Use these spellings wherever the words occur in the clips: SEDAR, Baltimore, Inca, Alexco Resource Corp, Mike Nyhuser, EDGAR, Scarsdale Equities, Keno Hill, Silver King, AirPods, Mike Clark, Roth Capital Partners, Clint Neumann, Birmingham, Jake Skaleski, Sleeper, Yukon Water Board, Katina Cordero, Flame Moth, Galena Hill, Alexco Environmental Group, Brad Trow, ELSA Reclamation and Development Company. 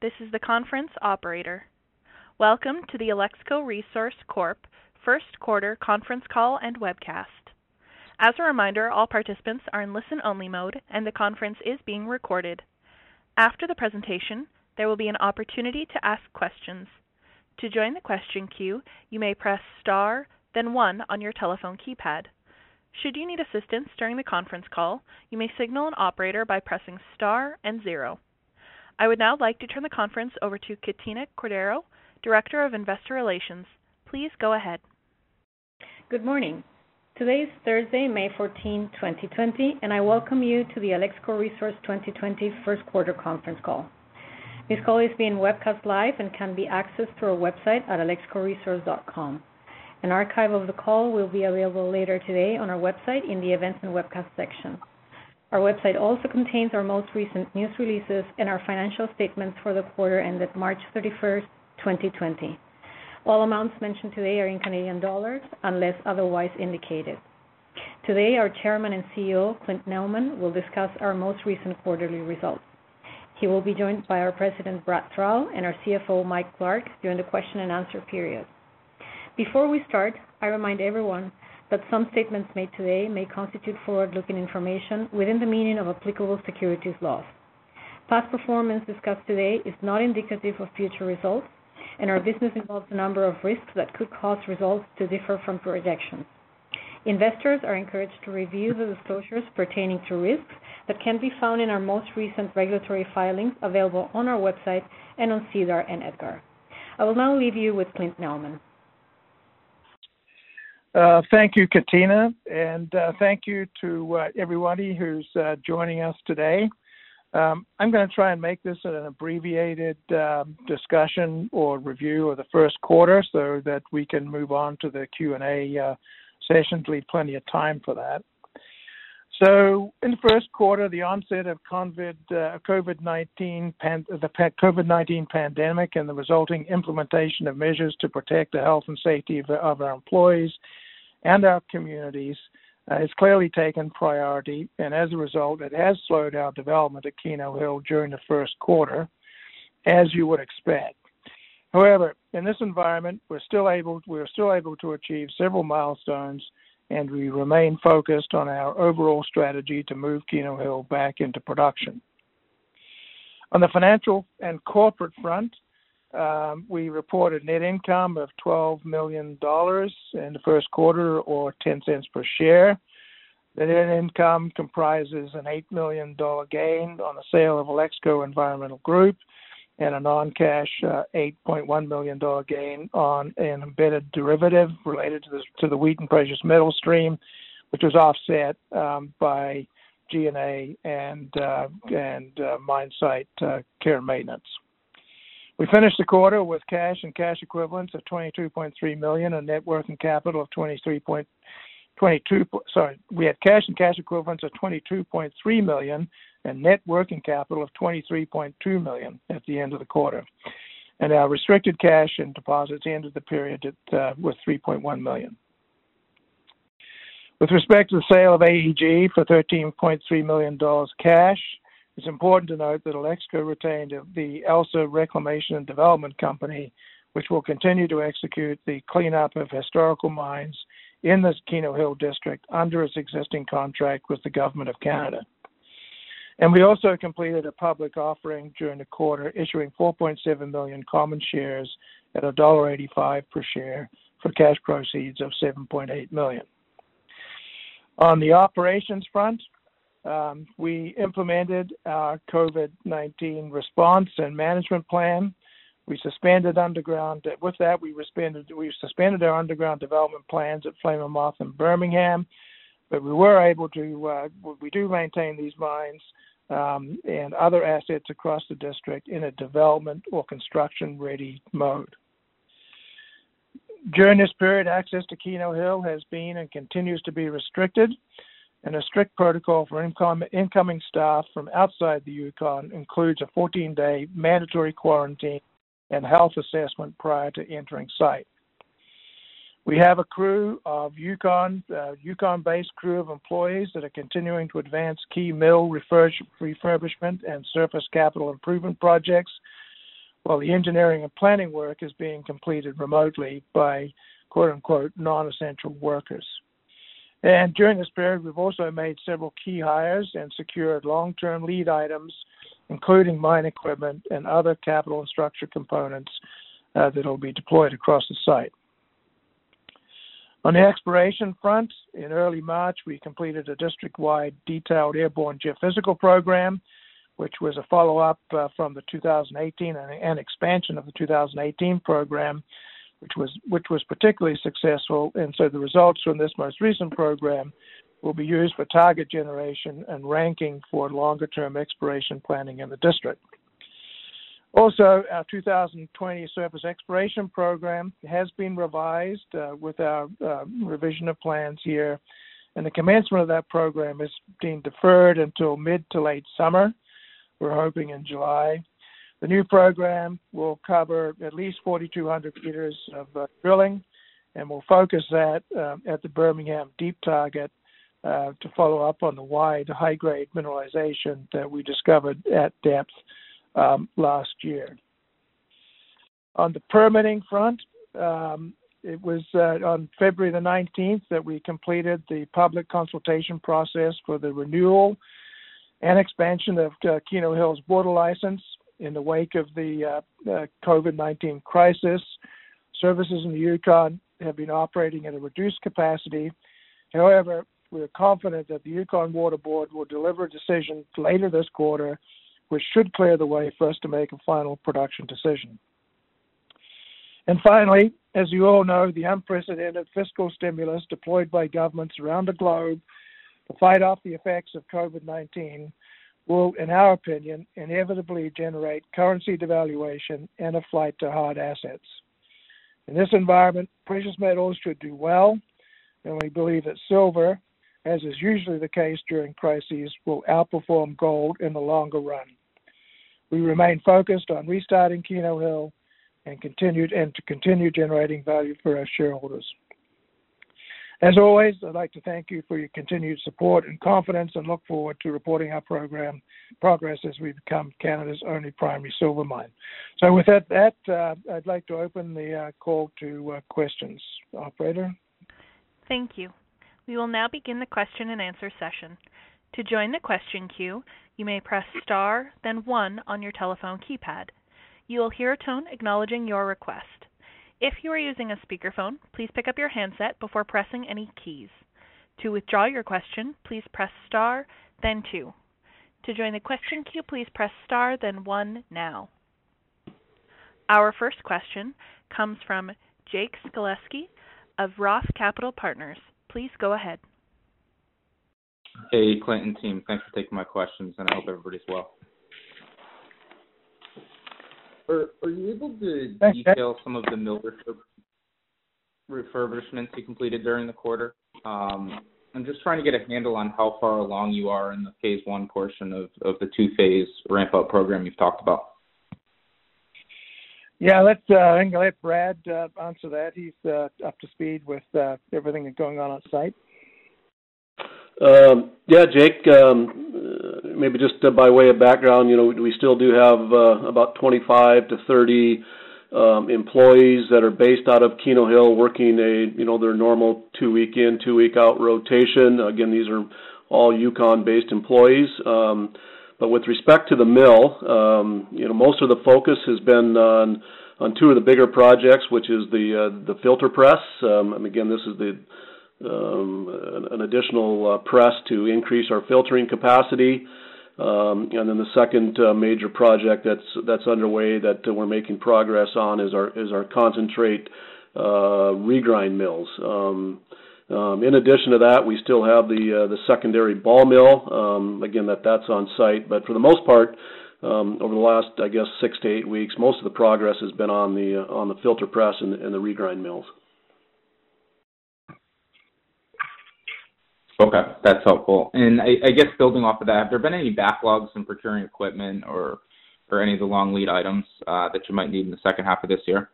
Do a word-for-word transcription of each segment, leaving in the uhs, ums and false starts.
This is the conference operator. Welcome to the Alexco Resource Corp first quarter conference call and webcast. As a reminder, all participants are in listen-only mode and the conference is being recorded. After the presentation, there will be an opportunity to ask questions. To join the question queue, you may press star, then one on your telephone keypad. Should you need assistance during the conference call, you may signal an operator by pressing star and zero. I would now like to turn the conference over to Katina Cordero, Director of Investor Relations. Please go ahead. Good morning. Today is Thursday, May fourteenth, twenty twenty, and I welcome you to the Alexco Resource twenty twenty first quarter conference call. This call is being webcast live and can be accessed through our website at alexco resource dot com. An archive of the call will be available later today on our website in the Events and Webcast section. Our website also contains our most recent news releases and our financial statements for the quarter ended March thirty-first, twenty twenty. All amounts mentioned today are in Canadian dollars, unless otherwise indicated. Today, our Chairman and C E O, Clint Neumann, will discuss our most recent quarterly results. He will be joined by our President, Brad Trow, and our C F O, Mike Clark, during the question and answer period. Before we start, I remind everyone that some statements made today may constitute forward-looking information within the meaning of applicable securities laws. Past performance discussed today is not indicative of future results, and our business involves a number of risks that could cause results to differ from projections. Investors are encouraged to review the disclosures pertaining to risks that can be found in our most recent regulatory filings available on our website and on SEDAR and EDGAR. I will now leave you with Clint Neumann. Uh, thank you, Katina, and uh, thank you to uh, everybody who's uh, joining us today. Um, I'm going to try and make this an abbreviated um, discussion or review of the first quarter so that we can move on to the Q and A uh, session to leave plenty of time for that. So in the first quarter, the onset of COVID, uh, COVID nineteen, pan- the COVID nineteen pandemic and the resulting implementation of measures to protect the health and safety of, of our employees and our communities uh, has clearly taken priority, and as a result, it has slowed our development at Keno Hill during the first quarter, as you would expect. However, in this environment, we're still able we're still able to achieve several milestones, and we remain focused on our overall strategy to move Keno Hill back into production. On the financial and corporate front, um, we reported net income of twelve million dollars in the first quarter, or ten cents per share. The net income comprises an eight million dollars gain on the sale of Alexco Environmental Group and a non-cash uh, eight point one million dollars gain on an embedded derivative related to the, to the wheat and precious metal stream, which was offset um, by G and A and uh, and uh, mine site uh, care and maintenance. We finished the quarter with cash and cash equivalents of twenty-two point three million dollars and net working capital of twenty-three point twenty-two. Sorry, we had cash and cash equivalents of twenty-two point three million dollars and net working capital of twenty-three point two million dollars at the end of the quarter. And our restricted cash and deposits ended the period at, uh, with three point one million dollars. With respect to the sale of A E G for thirteen point three million dollars cash, it's important to note that Alexco retained the ELSA Reclamation and Development Company, which will continue to execute the cleanup of historical mines in the Keno Hill district under its existing contract with the Government of Canada. And we also completed a public offering during the quarter, issuing four point seven million common shares at one dollar eighty-five per share for cash proceeds of seven point eight million. On the operations front, um, we implemented our COVID nineteen response and management plan. We suspended underground. With that, we suspended we suspended our underground development plans at Flame Moth and Birmingham, but we were able to. Uh, we do maintain these mines um, and other assets across the district in a development or construction-ready mode. During this period, access to Keno Hill has been and continues to be restricted, and a strict protocol for income, incoming staff from outside the Yukon includes a fourteen-day mandatory quarantine and health assessment prior to entering site. We have a crew of Yukon, uh, Yukon-based crew of employees that are continuing to advance key mill refurbishment and surface capital improvement projects, while the engineering and planning work is being completed remotely by quote-unquote non-essential workers. And during this period, we've also made several key hires and secured long-term lead items, including mine equipment and other capital and structure components uh, that will be deployed across the site. On the exploration front, in early March, we completed a district-wide detailed airborne geophysical program, which was a follow-up uh, from the two thousand eighteen and, and expansion of the two thousand eighteen program, which was which was particularly successful, and so the results from this most recent program will be used for target generation and ranking for longer-term exploration planning in the district. Also, our two thousand twenty surface exploration program has been revised uh, with our uh, revision of plans here, and the commencement of that program is being deferred until mid to late summer. We're hoping in July. The new program will cover at least forty-two hundred meters of uh, drilling, and we'll focus that um, at the Birmingham deep target uh, to follow up on the wide high-grade mineralization that we discovered at depth um, last year. On the permitting front, um, it was uh, on February the nineteenth that we completed the public consultation process for the renewal and expansion of uh, Keno Hill's water license. In the wake of the uh, uh, COVID nineteen crisis, services in the Yukon have been operating at a reduced capacity. However, we're confident that the Yukon Water Board will deliver a decision later this quarter, which should clear the way for us to make a final production decision. And finally, as you all know, the unprecedented fiscal stimulus deployed by governments around the globe to fight off the effects of COVID nineteen will, in our opinion, inevitably generate currency devaluation and a flight to hard assets. In this environment, precious metals should do well, and we believe that silver, as is usually the case during crises, will outperform gold in the longer run. We remain focused on restarting Keno Hill and continued and to continue generating value for our shareholders. As always, I'd like to thank you for your continued support and confidence, and look forward to reporting our program progress as we become Canada's only primary silver mine. So with that, that uh, I'd like to open the uh, call to uh, questions. Operator? Thank you. We will now begin the question and answer session. To join the question queue, you may press star, then one on your telephone keypad. You will hear a tone acknowledging your request. If you are using a speakerphone, please pick up your handset before pressing any keys. To withdraw your question, please press star, then two. To join the question queue, please press star, then one now. Our first question comes from Jake Skaleski of Roth Capital Partners. Please go ahead. Hey, Clint and team. Thanks for taking my questions, and I hope everybody's well. Are, are you able to detail some of the mill refurbishments you completed during the quarter? Um, I'm just trying to get a handle on how far along you are in the phase one portion of, of the two-phase ramp-up program you've talked about. Yeah, let's, uh, I'm going to let Brad uh, answer that. He's uh, up to speed with uh, everything that's going on on site. Um, yeah, Jake, um, maybe just uh, by way of background, you know, we, we still do have uh, about twenty-five to thirty um, employees that are based out of Keno Hill working a, you know, their normal two-week in, two-week out rotation. Again, these are all Yukon-based employees. Um, but with respect to the mill, um, you know, most of the focus has been on, on two of the bigger projects, which is the uh, the filter press. Um, and again, this is the Um, an additional uh, press to increase our filtering capacity, um, and then the second uh, major project that's that's underway that uh, we're making progress on is our is our concentrate uh, regrind mills. Um, Um, in addition to that, we still have the uh, the secondary ball mill. Um, again, that that's on site, but for the most part, um, over the last I guess six to eight weeks, most of the progress has been on the uh, on the filter press and, and the regrind mills. Okay, that's helpful. And I, I guess building off of that, have there been any backlogs in procuring equipment or or any of the long lead items uh, that you might need in the second half of this year?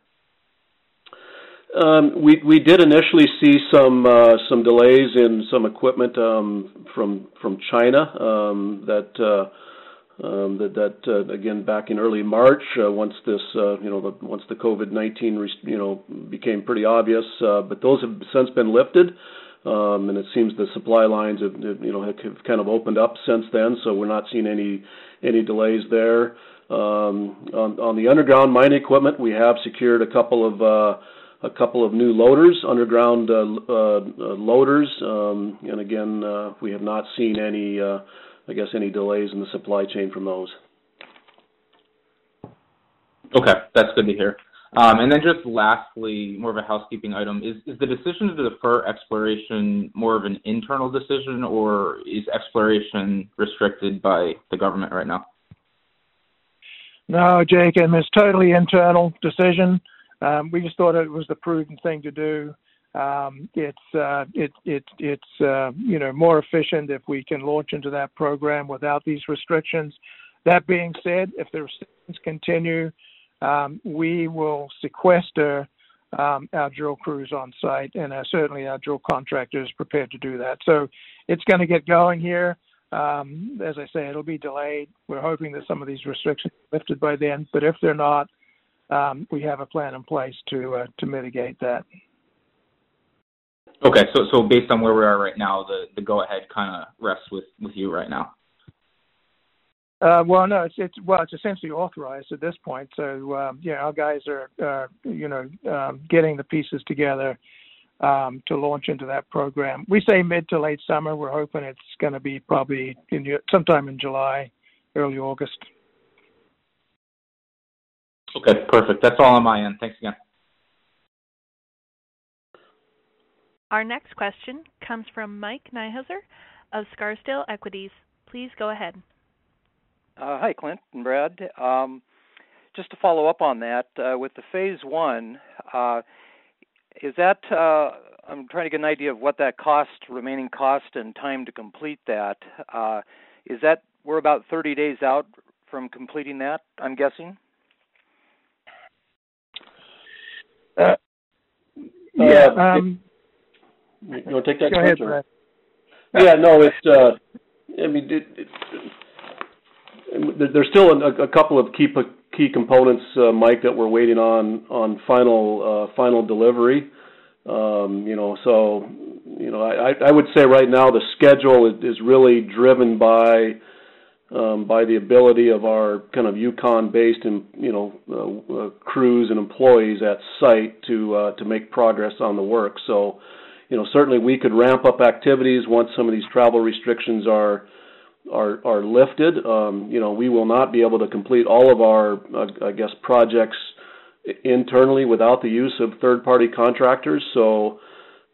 Um, we we did initially see some uh, some delays in some equipment um, from from China um, that uh, um, that, that uh, again back in early March uh, once this uh, you know the, once the COVID nineteen you know became pretty obvious, uh, but those have since been lifted, um, and it seems the supply lines have you know have kind of opened up since then, so we're not seeing any any delays there. Um, on, on the underground mine equipment, we have secured a couple of uh, a couple of new loaders, underground uh, uh, loaders, um, and again, uh, we have not seen any, uh, I guess, any delays in the supply chain from those. Okay, that's good to hear. Um, and then just lastly, more of a housekeeping item, is, is the decision to defer exploration more of an internal decision, or is exploration restricted by the government right now? No, Jake, and it's totally internal decision. Um, we just thought it was the prudent thing to do. Um, it's uh, it, it, it's uh, you know more efficient if we can launch into that program without these restrictions. That being said, if the restrictions continue, um, we will sequester um, our drill crews on site, and uh, certainly our drill contractor is prepared to do that. So it's going to get going here. Um, as I say, it'll be delayed. We're hoping that some of these restrictions are lifted by then, but if they're not, Um, we have a plan in place to uh, to mitigate that. Okay, so so based on where we are right now, the, the go ahead kind of rests with, with you right now. Uh, well, no, it's it's well, it's essentially authorized at this point. So um, yeah, our guys are, are you know uh, getting the pieces together um, to launch into that program. We say mid to late summer. We're hoping it's going to be probably in, sometime in July, early August. Okay, perfect. That's all on my end. Thanks again. Our next question comes from Mike Nyhuser of Scarsdale Equities. Please go ahead. Uh, hi, Clint and Brad. Um, just to follow up on that, uh, with the phase one, uh, is that, uh, I'm trying to get an idea of what that cost, remaining cost and time to complete that. Uh, is that, we're about thirty days out from completing that, I'm guessing? Uh, yeah. Um, you want to take that question? Ahead, yeah. No. It's. Uh, I mean, it, it, it, there's still a, a couple of key key components, uh, Mike, that we're waiting on on final uh, final delivery. Um, you know, so you know, I, I would say right now the schedule is, is really driven by. Um, by the ability of our kind of Yukon-based, you know, uh, uh, crews and employees at site to uh, to make progress on the work. So, you know, certainly we could ramp up activities once some of these travel restrictions are are, are lifted. Um, you know, we will not be able to complete all of our, uh, I guess, projects internally without the use of third-party contractors. So.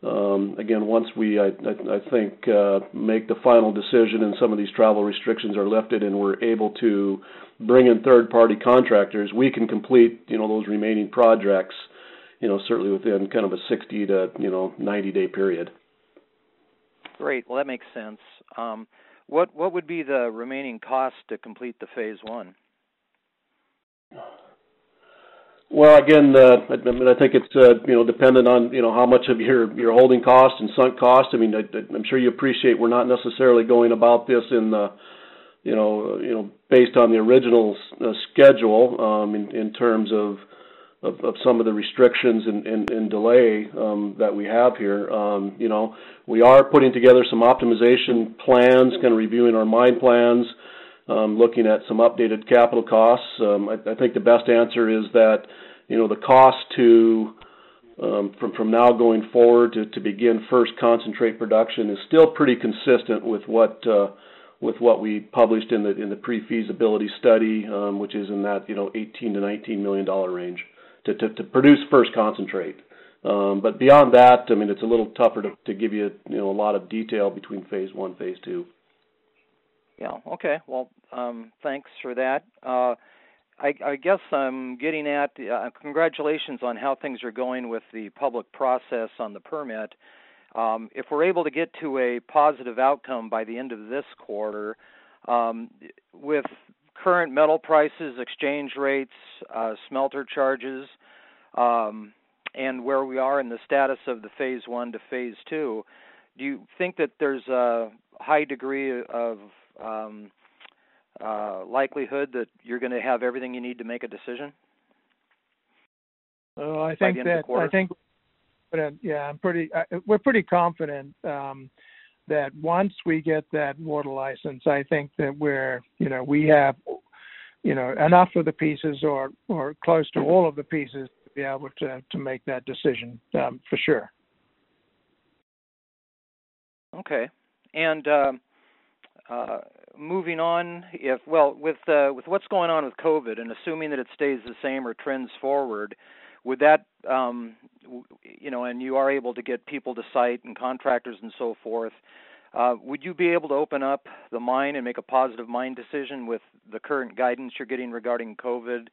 Um, again, once we, I, I, I think, uh, make the final decision and some of these travel restrictions are lifted and we're able to bring in third-party contractors, we can complete, you know, those remaining projects, you know, certainly within kind of a sixty to, you know, ninety-day period. Great. Well, that makes sense. Um, what what would be the remaining cost to complete the phase one? Well, again, uh, I, mean, I think it's uh, you know dependent on you know how much of your, your holding cost and sunk cost. I mean, I, I'm sure you appreciate we're not necessarily going about this in the you know you know based on the original uh, schedule um, in, in terms of, of of some of the restrictions and, and, and delay um, that we have here. Um, you know, we are putting together some optimization plans, kind of reviewing our mine plans. Um, looking at some updated capital costs. Um, I, I think the best answer is that, you know, the cost to, um, from, from now going forward to, to begin first concentrate production is still pretty consistent with what, uh, with what we published in the, in the pre-feasibility study, um, which is in that, you know, eighteen to nineteen million dollars range to, to, to produce first concentrate. Um, but beyond that, I mean, it's a little tougher to, to give you, you know, a lot of detail between phase one, phase two. Yeah. Okay. Well, um, thanks for that. Uh, I, I guess I'm getting at uh, congratulations on how things are going with the public process on the permit. Um, if we're able to get to a positive outcome by the end of this quarter, um, with current metal prices, exchange rates, uh, smelter charges, um, and where we are in the status of the phase one to phase two, do you think that there's a high degree of um, uh, likelihood that you're going to have everything you need to make a decision? Oh, I think that I think, yeah, I'm pretty. Uh, we're pretty confident um, that once we get that water license, I think that we're, you know, we have, you know, enough of the pieces, or or close to all of the pieces, to be able to to make that decision um, for sure. Okay, and uh, uh, moving on, if well, with uh, with what's going on with COVID, and assuming that it stays the same or trends forward, would that, um, you know, and you are able to get people to site and contractors and so forth, uh, would you be able to open up the mine and make a positive mine decision with the current guidance you're getting regarding COVID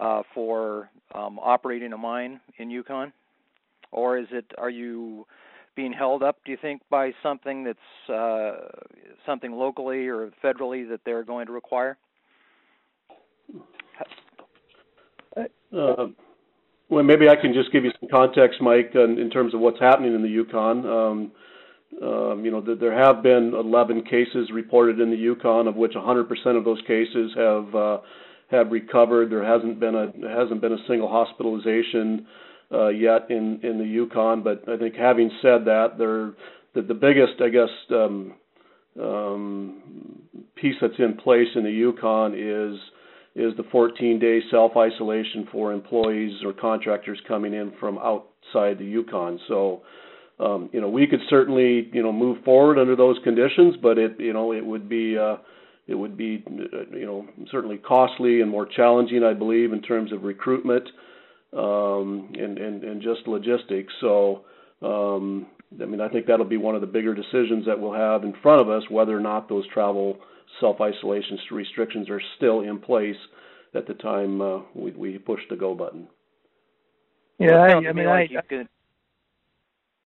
uh, for um, operating a mine in Yukon, or is it are you being held up, do you think, by something that's uh, something locally or federally that they're going to require? Uh, well, maybe I can just give you some context, Mike, in, in terms of what's happening in the Yukon. Um, um, you know, th- there have been eleven cases reported in the Yukon, of which one hundred percent of those cases have uh, have recovered. There hasn't been a hasn't been a single hospitalization Uh, yet in, in the Yukon, but I think having said that, they're, the, the biggest, I guess, um, um, piece that's in place in the Yukon is is the fourteen-day self-isolation for employees or contractors coming in from outside the Yukon. So, um, you know, we could certainly, you know, move forward under those conditions, but it, you know, it would be uh, it would be, you know, certainly costly and more challenging, I believe, in terms of recruitment. Um, and, and, and just logistics. So, um, I mean, I think that'll be one of the bigger decisions that we'll have in front of us, whether or not those travel self-isolation restrictions are still in place at the time uh, we, we push the go button. Yeah, I, I mean, I, I,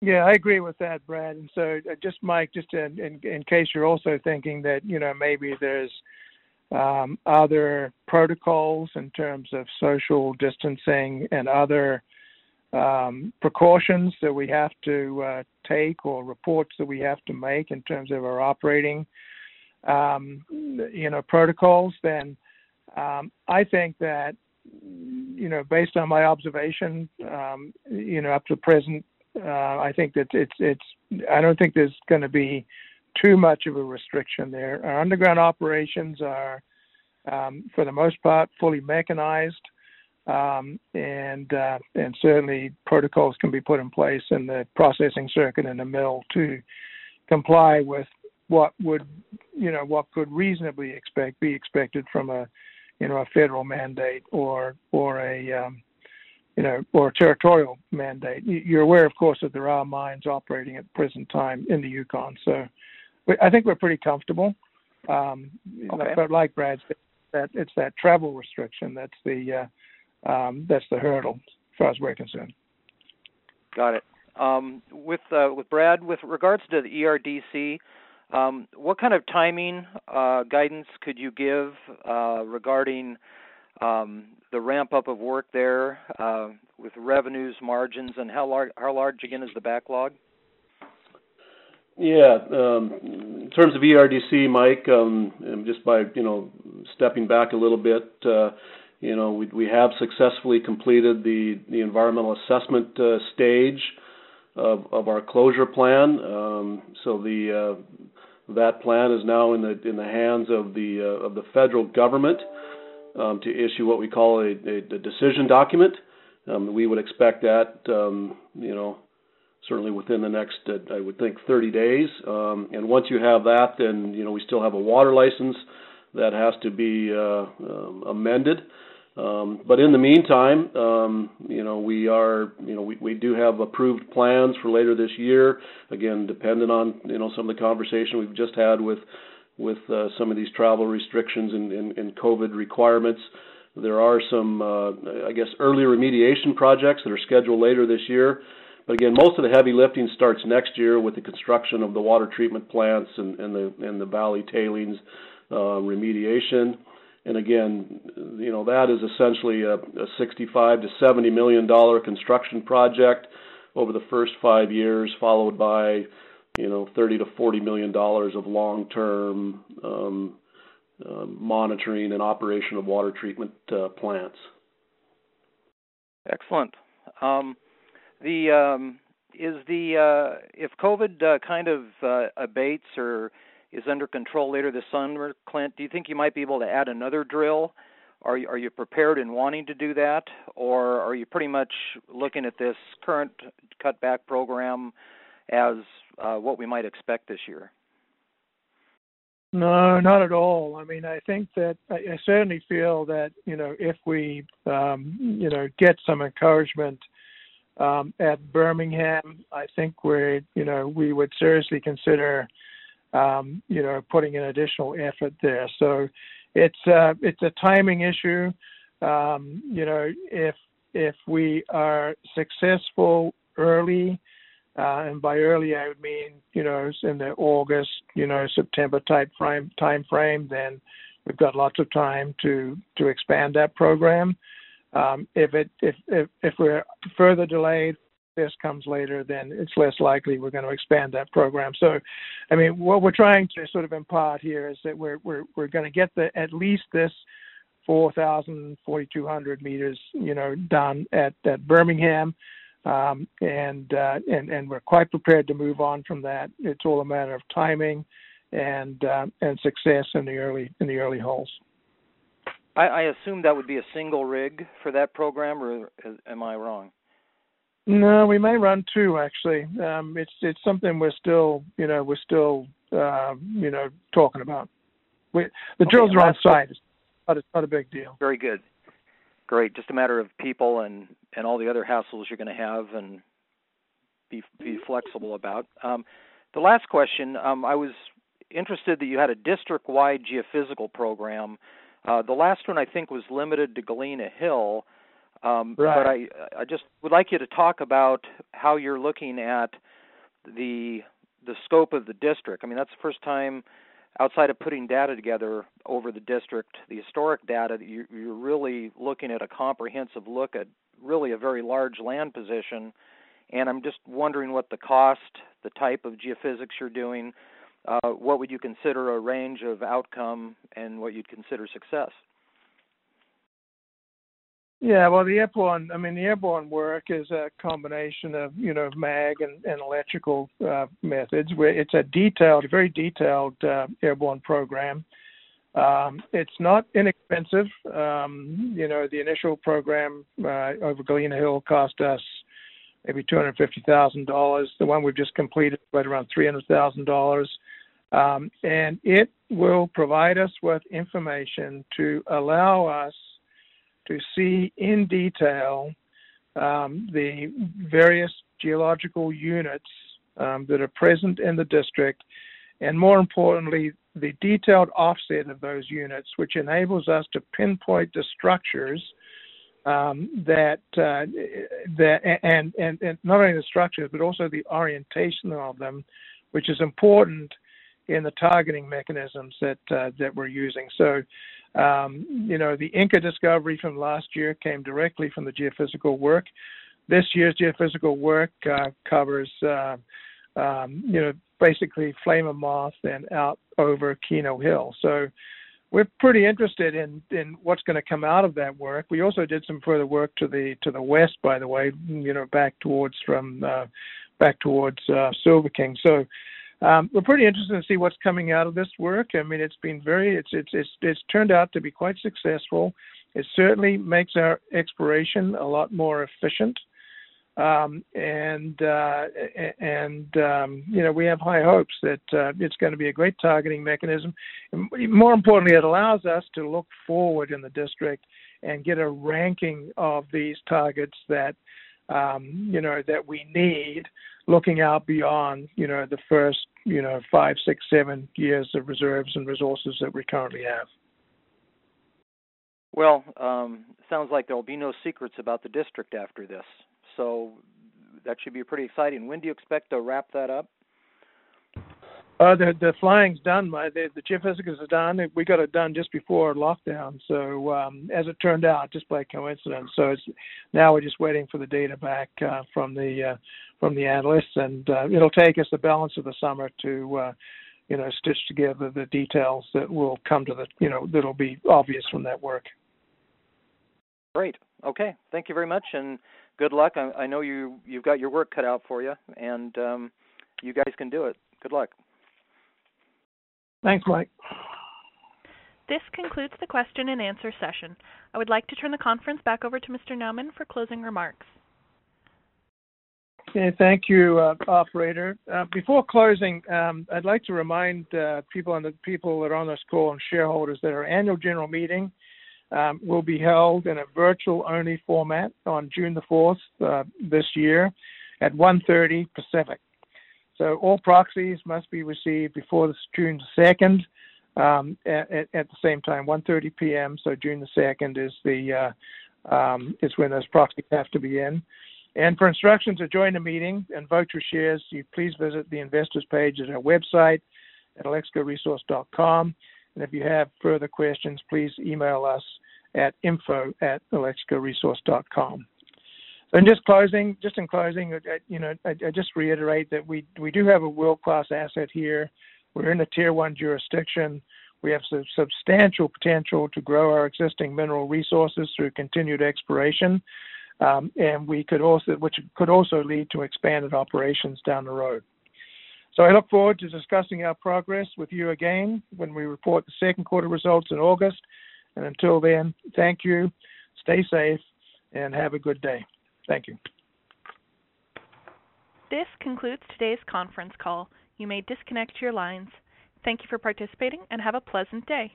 yeah, I agree with that, Brad. And so just, Mike, just in, in, in case you're also thinking that, you know, maybe there's Um, other protocols in terms of social distancing and other um, precautions that we have to uh, take, or reports that we have to make in terms of our operating, um, you know, protocols, then um, I think that, you know, based on my observation, um, you know, up to present, uh, I think that it's, it's, I don't think there's going to be too much of a restriction there. Our underground operations are, um, for the most part, fully mechanized, um, and uh, and certainly protocols can be put in place in the processing circuit in the mill to comply with what would, you know, what could reasonably expect be expected from a, you know, a federal mandate or or a, um, you know, or a territorial mandate. You're aware, of course, that there are mines operating at the present time in the Yukon, so I think we're pretty comfortable, um, you okay. know, but like Brad said, that it's that travel restriction that's the uh, um, that's the hurdle, as far as we're concerned. Got it. Um, with uh, with Brad, with regards to the E R D C, um, what kind of timing uh, guidance could you give uh, regarding um, the ramp up of work there uh, with revenues, margins, and how large how large again is the backlog? Yeah, um, in terms of E R D C, Mike, um, just by, you know, stepping back a little bit, uh, you know, we, we have successfully completed the, the environmental assessment uh, stage of, of our closure plan. Um, so the uh, that plan is now in the in the hands of the uh, of the federal government um, to issue what we call a, a, a decision document. Um, we would expect that, um, you know. Certainly within the next, uh, I would think, thirty days. Um, and once you have that, then, you know, we still have a water license that has to be uh, um, amended. Um, but in the meantime, um, you know, we are, you know, we, we do have approved plans for later this year. Again, dependent on, you know, some of the conversation we've just had with with uh, some of these travel restrictions and, and, and COVID requirements. There are some, uh, I guess, early remediation projects that are scheduled later this year. But again, most of the heavy lifting starts next year with the construction of the water treatment plants and, and the and the valley tailings uh, remediation. And again, you know, that is essentially a, a sixty-five to seventy million dollars construction project over the first five years, followed by, you know, thirty to forty million dollars of long-term um, uh, monitoring and operation of water treatment uh, plants. Excellent. Um, the um, is the uh, if COVID uh, kind of uh, abates or is under control later this summer, Clint, do you think you might be able to add another drill? Are you, are you prepared and wanting to do that? Or are you pretty much looking at this current cutback program as uh, what we might expect this year? No, not at all. I mean, I think that I, I certainly feel that, you know, if we, um, you know, get some encouragement um, at Birmingham, I think we're, you know, we would seriously consider Um, you know, putting an additional effort there. So it's uh, it's a timing issue. Um, you know, if if we are successful early, uh, and by early I would mean, you know, in the August, you know, September type frame, time frame, then we've got lots of time to, to expand that program. Um, if it if, if if we're further delayed, this comes later, then it's less likely we're going to expand that program. So, I mean, what we're trying to sort of impart here is that we're we're we're going to get the at least this four thousand, forty-two hundred meters, you know, done at, at Birmingham, um, and uh, and and we're quite prepared to move on from that. It's all a matter of timing, and uh, and success in the early in the early holes. I, I assume that would be a single rig for that program, or am I wrong? No, we may run two actually. Um, it's it's something we're still, you know, we're still, uh, you know, talking about. We, the okay, drills are on site, but it's not a big deal. Very good, great. Just a matter of people and, and all the other hassles you're going to have, and be be flexible about. Um, the last question, um, I was interested that you had a district-wide geophysical program. Uh, the last one I think was limited to Galena Hill. Um, right. But I, I just would like you to talk about how you're looking at the the scope of the district. I mean, that's the first time outside of putting data together over the district, the historic data, that you, you're really looking at a comprehensive look at really a very large land position. And I'm just wondering what the cost, the type of geophysics you're doing, uh, what would you consider a range of outcome and what you'd consider success? Yeah, well, the airborne, I mean, the airborne work is a combination of, you know, mag and, and electrical uh, methods. Where it's a detailed, very detailed uh, airborne program. Um, it's not inexpensive. Um, you know, the initial program uh, over Galena Hill cost us maybe two hundred fifty thousand dollars. The one we've just completed right around three hundred thousand dollars. Um, and it will provide us with information to allow us to see in detail um, the various geological units um, that are present in the district, and more importantly, the detailed offset of those units, which enables us to pinpoint the structures um, that uh, that and, and and not only the structures but also the orientation of them, which is important in the targeting mechanisms that uh, that we're using. So. Um, you know, the Inca discovery from last year came directly from the geophysical work. This year's geophysical work uh, covers, uh, um, you know, basically Flame Moth and out over Keno Hill. So we're pretty interested in, in what's going to come out of that work. We also did some further work to the to the west, by the way, you know, back towards from uh, back towards uh, Silver King. So. Um, we're pretty interested to see what's coming out of this work. I mean, it's been very, it's, it's, it's, it's turned out to be quite successful. It certainly makes our exploration a lot more efficient. Um, and, uh, and um, you know, we have high hopes that uh, it's going to be a great targeting mechanism. And more importantly, it allows us to look forward in the district and get a ranking of these targets that, um, you know, that we need, looking out beyond, you know, the first, you know, five, six, seven years of reserves and resources that we currently have. Well, um, sounds like there will be no secrets about the district after this. So that should be pretty exciting. When do you expect to wrap that up? Uh, the, the flying's done. My, the, the geophysicals are done. We got it done just before lockdown. So um, as it turned out, just by coincidence. So it's, now we're just waiting for the data back uh, from the uh, from the analysts, and uh, it'll take us the balance of the summer to uh, you know stitch together the details that will come to the you know that'll be obvious from that work. Great. Okay. Thank you very much, and good luck. I, I know you you've got your work cut out for you, and um, you guys can do it. Good luck. Thanks, Mike. This concludes the question and answer session. I would like to turn the conference back over to Mister Neumann for closing remarks. Okay, thank you, uh, operator. Uh, before closing, um, I'd like to remind uh, people on the people that are on this call and shareholders that our annual general meeting um, will be held in a virtual-only format on June the fourth uh, this year at one thirty Pacific. So all proxies must be received before the June second um, at, at the same time, one thirty p.m. So June the second is the uh, um, is when those proxies have to be in. And for instructions to join the meeting and vote your shares, you please visit the investors page at our website at alexco resource dot com. And if you have further questions, please email us at info at alexco resource dot com. And just closing, just in closing, you know, I, I just reiterate that we we do have a world-class asset here. We're in a tier one jurisdiction. We have some substantial potential to grow our existing mineral resources through continued exploration, um, and we could also, which could also lead to expanded operations down the road. So I look forward to discussing our progress with you again when we report the second quarter results in August. And until then, thank you, stay safe, and have a good day. Thank you. This concludes today's conference call. You may disconnect your lines. Thank you for participating and have a pleasant day.